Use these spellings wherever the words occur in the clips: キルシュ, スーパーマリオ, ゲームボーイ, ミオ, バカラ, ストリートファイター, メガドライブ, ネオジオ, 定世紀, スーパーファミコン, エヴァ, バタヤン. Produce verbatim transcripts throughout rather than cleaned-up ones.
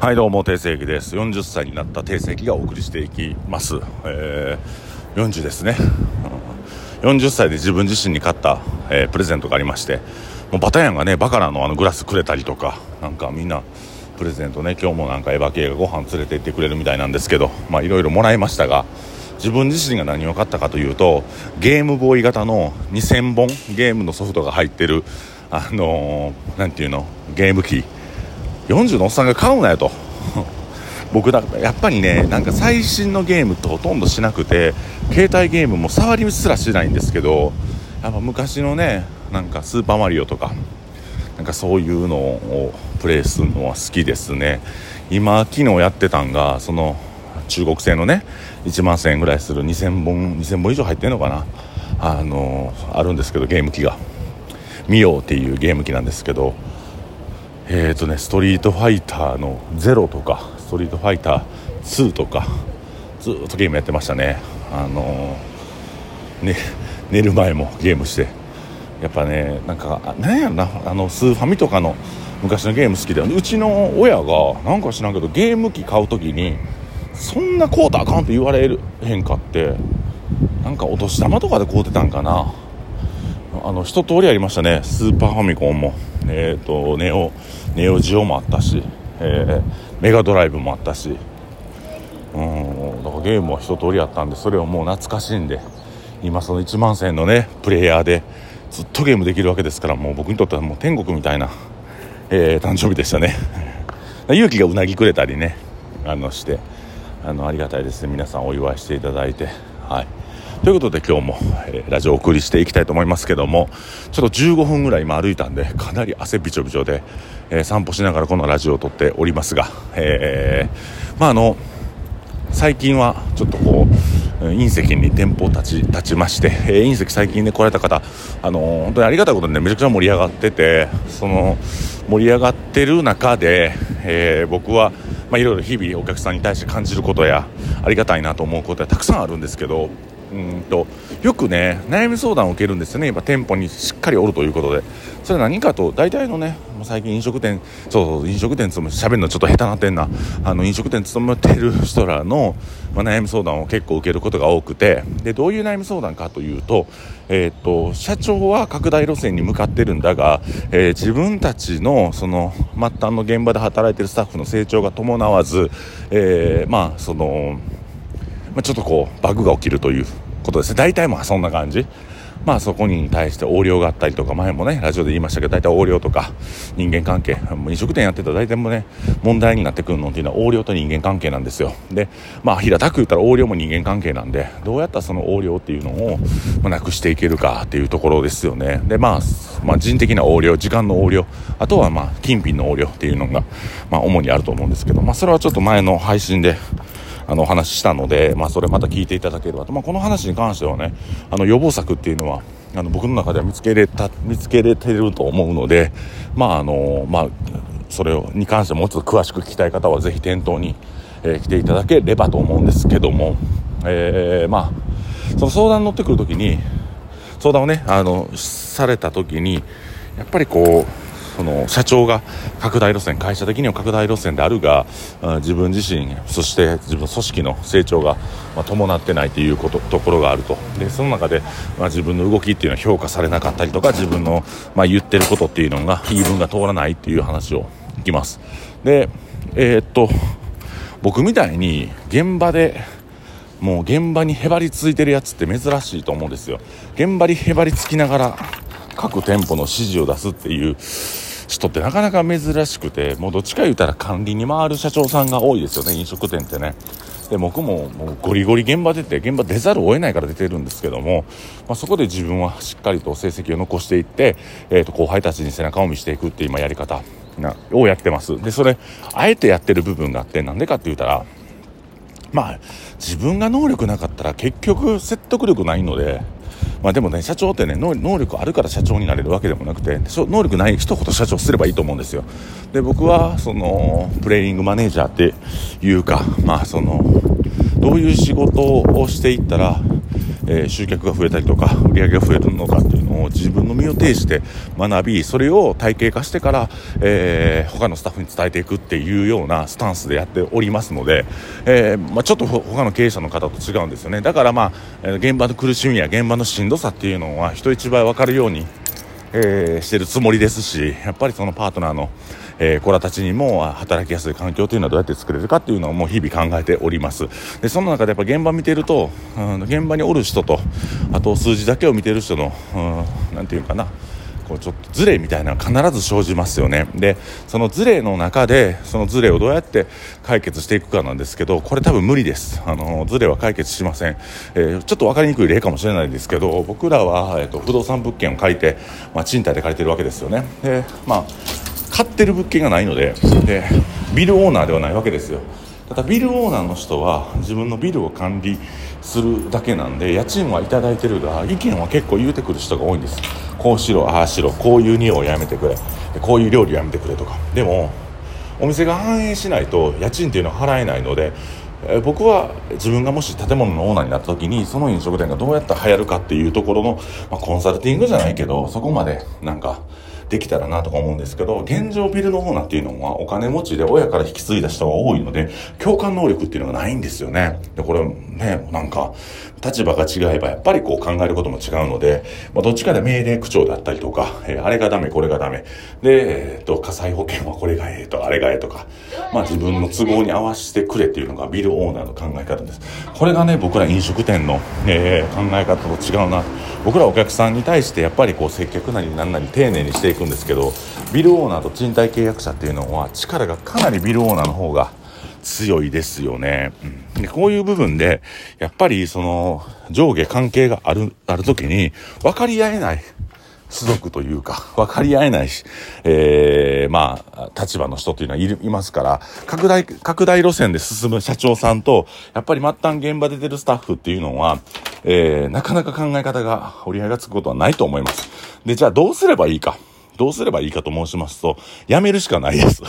はいどうも、定世紀です。よんじゅっさいになった定世紀がお送りしていきます、えー、よんじゅうですね、うん、よんじゅっさいで自分自身に買った、えー、プレゼントがありまして、もうバタヤンがねバカラのあのグラスくれたりとか、なんかみんなプレゼントね、今日もなんかエヴァ系がご飯連れて行ってくれるみたいなんですけど、まあいろいろもらいましたが、自分自身が何を買ったかというと、ゲームボーイ型のにせんぼんゲームのソフトが入ってるあのー、なんていうのゲーム機、よんじゅうのおっさんが買うなよと僕だやっぱりね、なんか最新のゲームってほとんどしなくて、携帯ゲームも触りすらしないんですけど、やっぱ昔のね、なんかスーパーマリオとかなんかそういうのをプレイするのは好きですね。今昨日やってたんが、その中国製のねいちまんせんえんぐらいするにせんぼん以上入ってんのかな、あのあるんですけど、ゲーム機がミオっていうゲーム機なんですけど、えーとね、ストリートファイターのゼロとかストリートファイターツーとかずっとゲームやってましたね。あのー、ね寝る前もゲームして、やっぱねなんかなんやろな、あのスーファミとかの昔のゲーム好きで、うちの親がなんか知らんけどゲーム機買うときにそんな買うたあかんって言われへんかって、なんかお年玉とかで買うてたんかな。あの一通りありましたね。スーパーファミコンも、えーと、ネオ、ネオジオもあったし、えー、メガドライブもあったし、うん、だからゲームは一通りあったんで、それをもう懐かしんで、今そのいちまんせんえんのねプレイヤーでずっとゲームできるわけですから、もう僕にとってはもう天国みたいな、えー、誕生日でしたね勇気がうなぎくれたりね、あのしてあのありがたいですね、皆さんお祝いしていただいて、はい、ということで今日も、えー、ラジオをお送りしていきたいと思いますけども、ちょっとじゅうごふんぐらい今歩いたんで、かなり汗びちょびちょで、えー、散歩しながらこのラジオを撮っておりますが、えー、まああの最近はちょっとこう隕石に店舗立ち立ちまして、えー、隕石最近ね来られた方、あのー、本当にありがたいことで、ね、めちゃくちゃ盛り上がってて、その盛り上がってる中で、えー、僕はまあいろいろ日々お客さんに対して感じることやありがたいなと思うことはたくさんあるんですけど、うんとよくね悩み相談を受けるんですよね。やっぱ店舗にしっかりおるということで、それは何かと、大体のね最近飲食店そう飲食店つもしゃべるのちょっと下手なってんな、あの飲食店勤めてる人らの、まあ、悩み相談を結構受けることが多くて、でどういう悩み相談かというと、えー、っと社長は拡大路線に向かってるんだが、えー、自分たちのその末端の現場で働いてるスタッフの成長が伴わず、えー、まあそのまあ、ちょっとこうバグが起きるということですね。大体まあそんな感じ、まあそこに対して横領があったりとか、前もねラジオで言いましたけど、大体横領とか人間関係、飲食店やってたら大体もね問題になってくるのっていうのは横領と人間関係なんですよ。でまあ平たく言ったら横領も人間関係なんで、どうやったらその横領っていうのをなくしていけるかっていうところですよね。でまあ、まあ、人的な横領、時間の横領、あとはまあ金品の横領っていうのがまあ主にあると思うんですけど、まあそれはちょっと前の配信であのお話ししたので、まあ、それまた聞いていただければと、まあ、この話に関してはね、あの予防策っていうのはあの僕の中では見つけれた見つけれてると思うので、まああのまあ、それに関してもうちょっと詳しく聞きたい方はぜひ店頭に、えー、来ていただければと思うんですけども、えー、まあその相談に乗ってくるときに、相談をねあのされたときに、やっぱりこうその社長が拡大路線、会社的には拡大路線であるが、自分自身そして自分組織の成長が伴ってないということところがあると。でその中で、まあ、自分の動きっていうのは評価されなかったりとか、自分の、まあ、言ってることっていうのが言い分が通らないっていう話を聞きます。でえー、っと僕みたいに現場でもう現場にへばりついてるやつって珍しいと思うんですよ。現場にへばりつきながら各店舗の指示を出すっていう人ってなかなか珍しくて、もうどっちか言うたら管理に回る社長さんが多いですよね、飲食店ってね。で僕ももうゴリゴリ現場出て、現場出ざるを得ないから出てるんですけども、まあ、そこで自分はしっかりと成績を残していって、えー、と後輩たちに背中を見せていくっていう今やり方をやってます。でそれあえてやってる部分があって、なんでかって言うたら、まあ自分が能力なかったら結局説得力ないので、まあでもね社長ってね能力あるから社長になれるわけでもなくて、能力ない一言社長すればいいと思うんですよ。で僕はそのプレイングマネージャーっていうか、まあそのどういう仕事をしていったら、えー、集客が増えたりとか売り上げが増えるのかっていうのを自分の身を挺して学び、それを体系化してから、えー、他のスタッフに伝えていくっていうようなスタンスでやっておりますので、えーまあ、ちょっと他の経営者の方と違うんですよね。だから、まあ、現場の苦しみや現場のしんどさっていうのは人一倍分かるように、えー、してるつもりですし、やっぱりそのパートナーのえー、子らたちにも働きやすい環境というのはどうやって作れるかというのをもう日々考えております。でその中でやっぱ現場見てると、うん、現場におる人とあと数字だけを見てる人の、うん、なんていうかな、こうちょっとズレみたいなのが必ず生じますよね。でそのズレの中でそのズレをどうやって解決していくかなんですけど、これ多分無理です。あのズレは解決しません。えー、ちょっと分かりにくい例かもしれないですけど、僕らは、えー、と不動産物件を借りて、まあ、賃貸で借りてるわけですよね。でまあ買ってる物件がないの で, でビルオーナーではないわけですよ。ただビルオーナーの人は自分のビルを管理するだけなんで、家賃はいただいてるが意見は結構言うてくる人が多いんです。こうしろ、ああしろ、こういう匂いをやめてくれ、こういう料理やめてくれとか。でもお店が反映しないと家賃っていうのは払えないので、僕は自分がもし建物のオーナーになった時にその飲食店がどうやって流行るかっていうところの、まあ、コンサルティングじゃないけど、そこまでなんかできたらなとか思うんですけど、現状ビルのオーナーっていうのはお金持ちで親から引き継いだ人が多いので、共感能力っていうのがないんですよね。でこれね、なんか立場が違えばやっぱりこう考えることも違うので、まあ、どっちかで命令口調だったりとか、えー、あれがダメこれがダメで、えー、っと火災保険はこれがええとあれがええとか、まあ自分の都合に合わせてくれっていうのがビルオーナーの考え方です。これがね、僕ら飲食店の、えー、考え方と違うな。僕らお客さんに対してやっぱりこう接客なりなんなり丁寧にしていくんですけど、ビルオーナーと賃貸契約者っていうのは力がかなりビルオーナーの方が強いですよね。うん、でこういう部分でやっぱりその上下関係があるある時に分かり合えない種族というか、分かり合えないし、えー、まあ立場の人というのはいる、いますから、拡大拡大路線で進む社長さんとやっぱり末端現場で出るスタッフっていうのは、えー、なかなか考え方が折り合いがつくことはないと思います。でじゃあどうすればいいか。どうすればいいかと申しますと、やめるしかないです。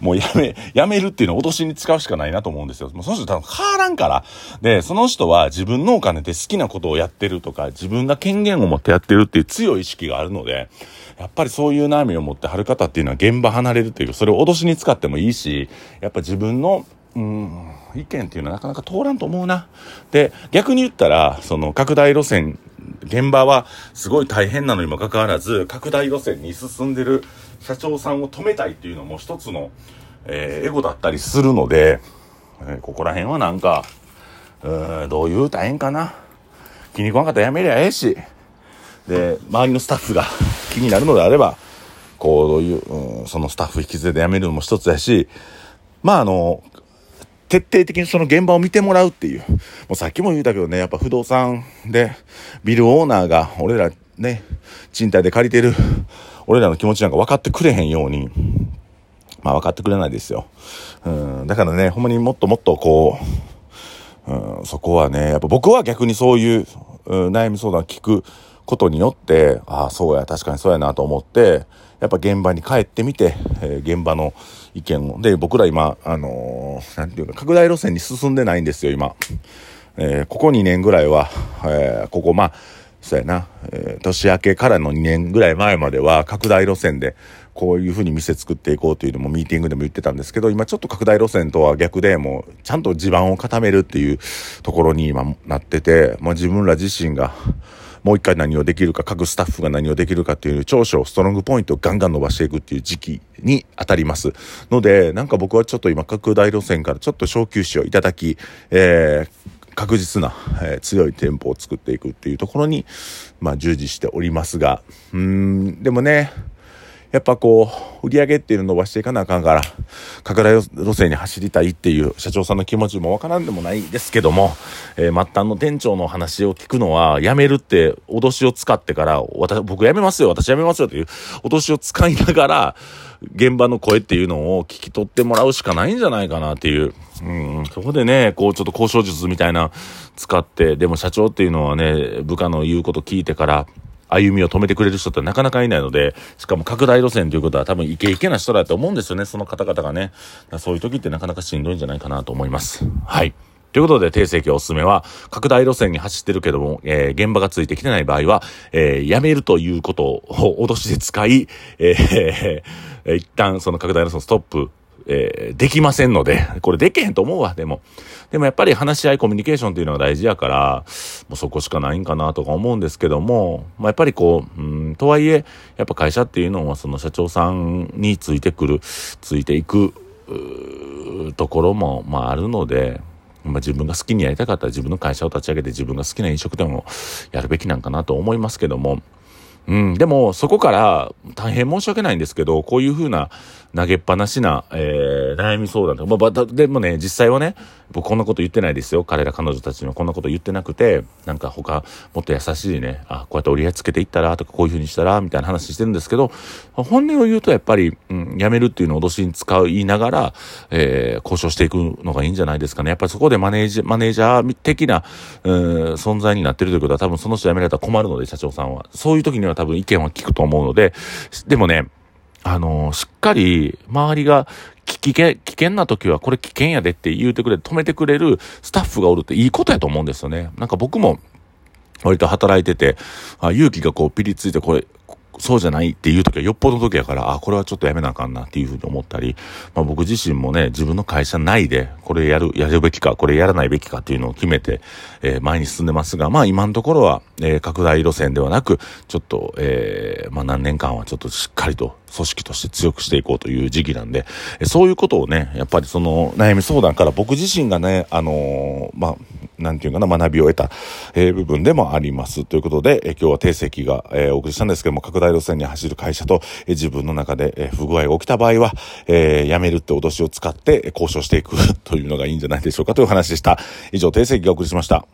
もうやめ、やめるっていうのを脅しに使うしかないなと思うんですよ。もうその人多分変わらんから。で、その人は自分のお金で好きなことをやってるとか、自分が権限を持ってやってるっていう強い意識があるので、やっぱりそういう悩みを持ってはる方っていうのは現場離れるという、それを脅しに使ってもいいし、やっぱ自分の、うん、意見っていうのはなかなか通らんと思うな。で、逆に言ったら、その拡大路線、現場はすごい大変なのにもかかわらず拡大路線に進んでる社長さんを止めたいっていうのも一つの、えー、エゴだったりするので、えー、ここら辺はなんかうーんどういう大変かな、気に食わんかったらやめりゃええし、で周りのスタッフが気になるのであればこういう、うん、そのスタッフ引き連れでやめるのも一つだし、まああの徹底的にその現場を見てもらうっていう。もうさっきも言ったけどね、やっぱ不動産でビルオーナーが俺らね、賃貸で借りてる俺らの気持ちなんか分かってくれへんように、まあ分かってくれないですよ。うん、だからね、ほんまにもっともっとこう、うん、そこはね、やっぱ僕は逆にそういう、うん、悩み相談を聞くことによって、ああ、そうや、確かにそうやなと思って、やっぱ現場に帰ってみて、えー、現場の意見を。で、僕ら今、あのー、なんていうか、拡大路線に進んでないんですよ、今。えー、ここにねんぐらいは、えー、ここ、まあ、そうやな、えー、年明けからのにねんぐらい前までは、拡大路線で、こういうふうに店作っていこうというのもミーティングでも言ってたんですけど、今ちょっと拡大路線とは逆で、もうちゃんと地盤を固めるっていうところに今なってて、まあ自分ら自身がもう一回何をできるか、各スタッフが何をできるかっていう長所、ストロングポイントをガンガン伸ばしていくっていう時期に当たりますので、なんか僕はちょっと今拡大路線からちょっと小休止をいただき、えー確実な、えー、強い店舗を作っていくっていうところに、まあ、従事しておりますが、うーんでもね、やっぱこう売り上げっていうのを伸ばしていかなあかんから、拡大路線に走りたいっていう社長さんの気持ちもわからんでもないですけども、えー、末端の店長の話を聞くのは、辞めるって脅しを使ってから、私僕辞めますよ私辞めますよという脅しを使いながら現場の声っていうのを聞き取ってもらうしかないんじゃないかなっていう、うん、そこでね、こうちょっと交渉術みたいな使って、でも社長っていうのはね、部下の言うこと聞いてから歩みを止めてくれる人ってなかなかいないので、しかも拡大路線ということは多分イケイケな人だと思うんですよね、その方々がね。そういう時ってなかなかしんどいんじゃないかなと思います。はい。ということで、定世紀おすすめは、拡大路線に走ってるけども、えー、現場がついてきてない場合は、えー、やめるということを脅しで使い、えー、一旦その拡大路線ストップ、えー、できませんので、これできへんと思うわ、でも。でもやっぱり話し合い、コミュニケーションというのは大事やから、もうそこしかないんかなとか思うんですけども、まあやっぱりこう、うん、とはいえ、やっぱ会社っていうのはその社長さんについてくる、ついていく、ところも、まああるので、まあ、自分が好きにやりたかったら自分の会社を立ち上げて自分が好きな飲食店をやるべきなんかなと思いますけども、うん、でもそこから大変申し訳ないんですけど、こういう風な投げっぱなしな、えー、悩み相談とか、まあ、でもね、実際はね、僕こんなこと言ってないですよ。彼ら彼女たちにはこんなこと言ってなくて、なんか他もっと優しいね、あ、こうやって折り合いつけていったらとか、こういう風にしたらみたいな話してるんですけど、本音を言うとやっぱり、うん、やめるっていうのを脅しに使いながら、えー、交渉していくのがいいんじゃないですかね。やっぱりそこでマネージ、マネージャー的な、うん、存在になってるということは、多分その人辞められたら困るので、社長さんは。そういう時には多分意見は聞くと思うので、でもね、あのー、しっかり周りが危険、危険な時はこれ危険やでって言うてくれる、止めてくれるスタッフがおるっていいことやと思うんですよね。なんか僕も割と働いてて、あ、勇気がこうピリついてこれ、そうじゃないっていう時はよっぽどの時やから、あ、これはちょっとやめなあかんなっていうふうに思ったり、まあ僕自身もね、自分の会社内でこれやる、やるべきか、これやらないべきかっていうのを決めて、えー、前に進んでますが、まあ今のところは、えー、拡大路線ではなく、ちょっと、えー、まあ何年間はちょっとしっかりと組織として強くしていこうという時期なんで、そういうことをね、やっぱりその悩み相談から僕自身がね、あのー、まあ、なんていうかな、学びを得た、えー、部分でもあります。ということで、えー、今日は定世紀が、えー、お送りしたんですけども、拡大路線に走る会社と、えー、自分の中で、えー、不具合が起きた場合は、えー、やめるって脅しを使って交渉していくというのがいいんじゃないでしょうかという話でした。以上、定世紀がお送りしました。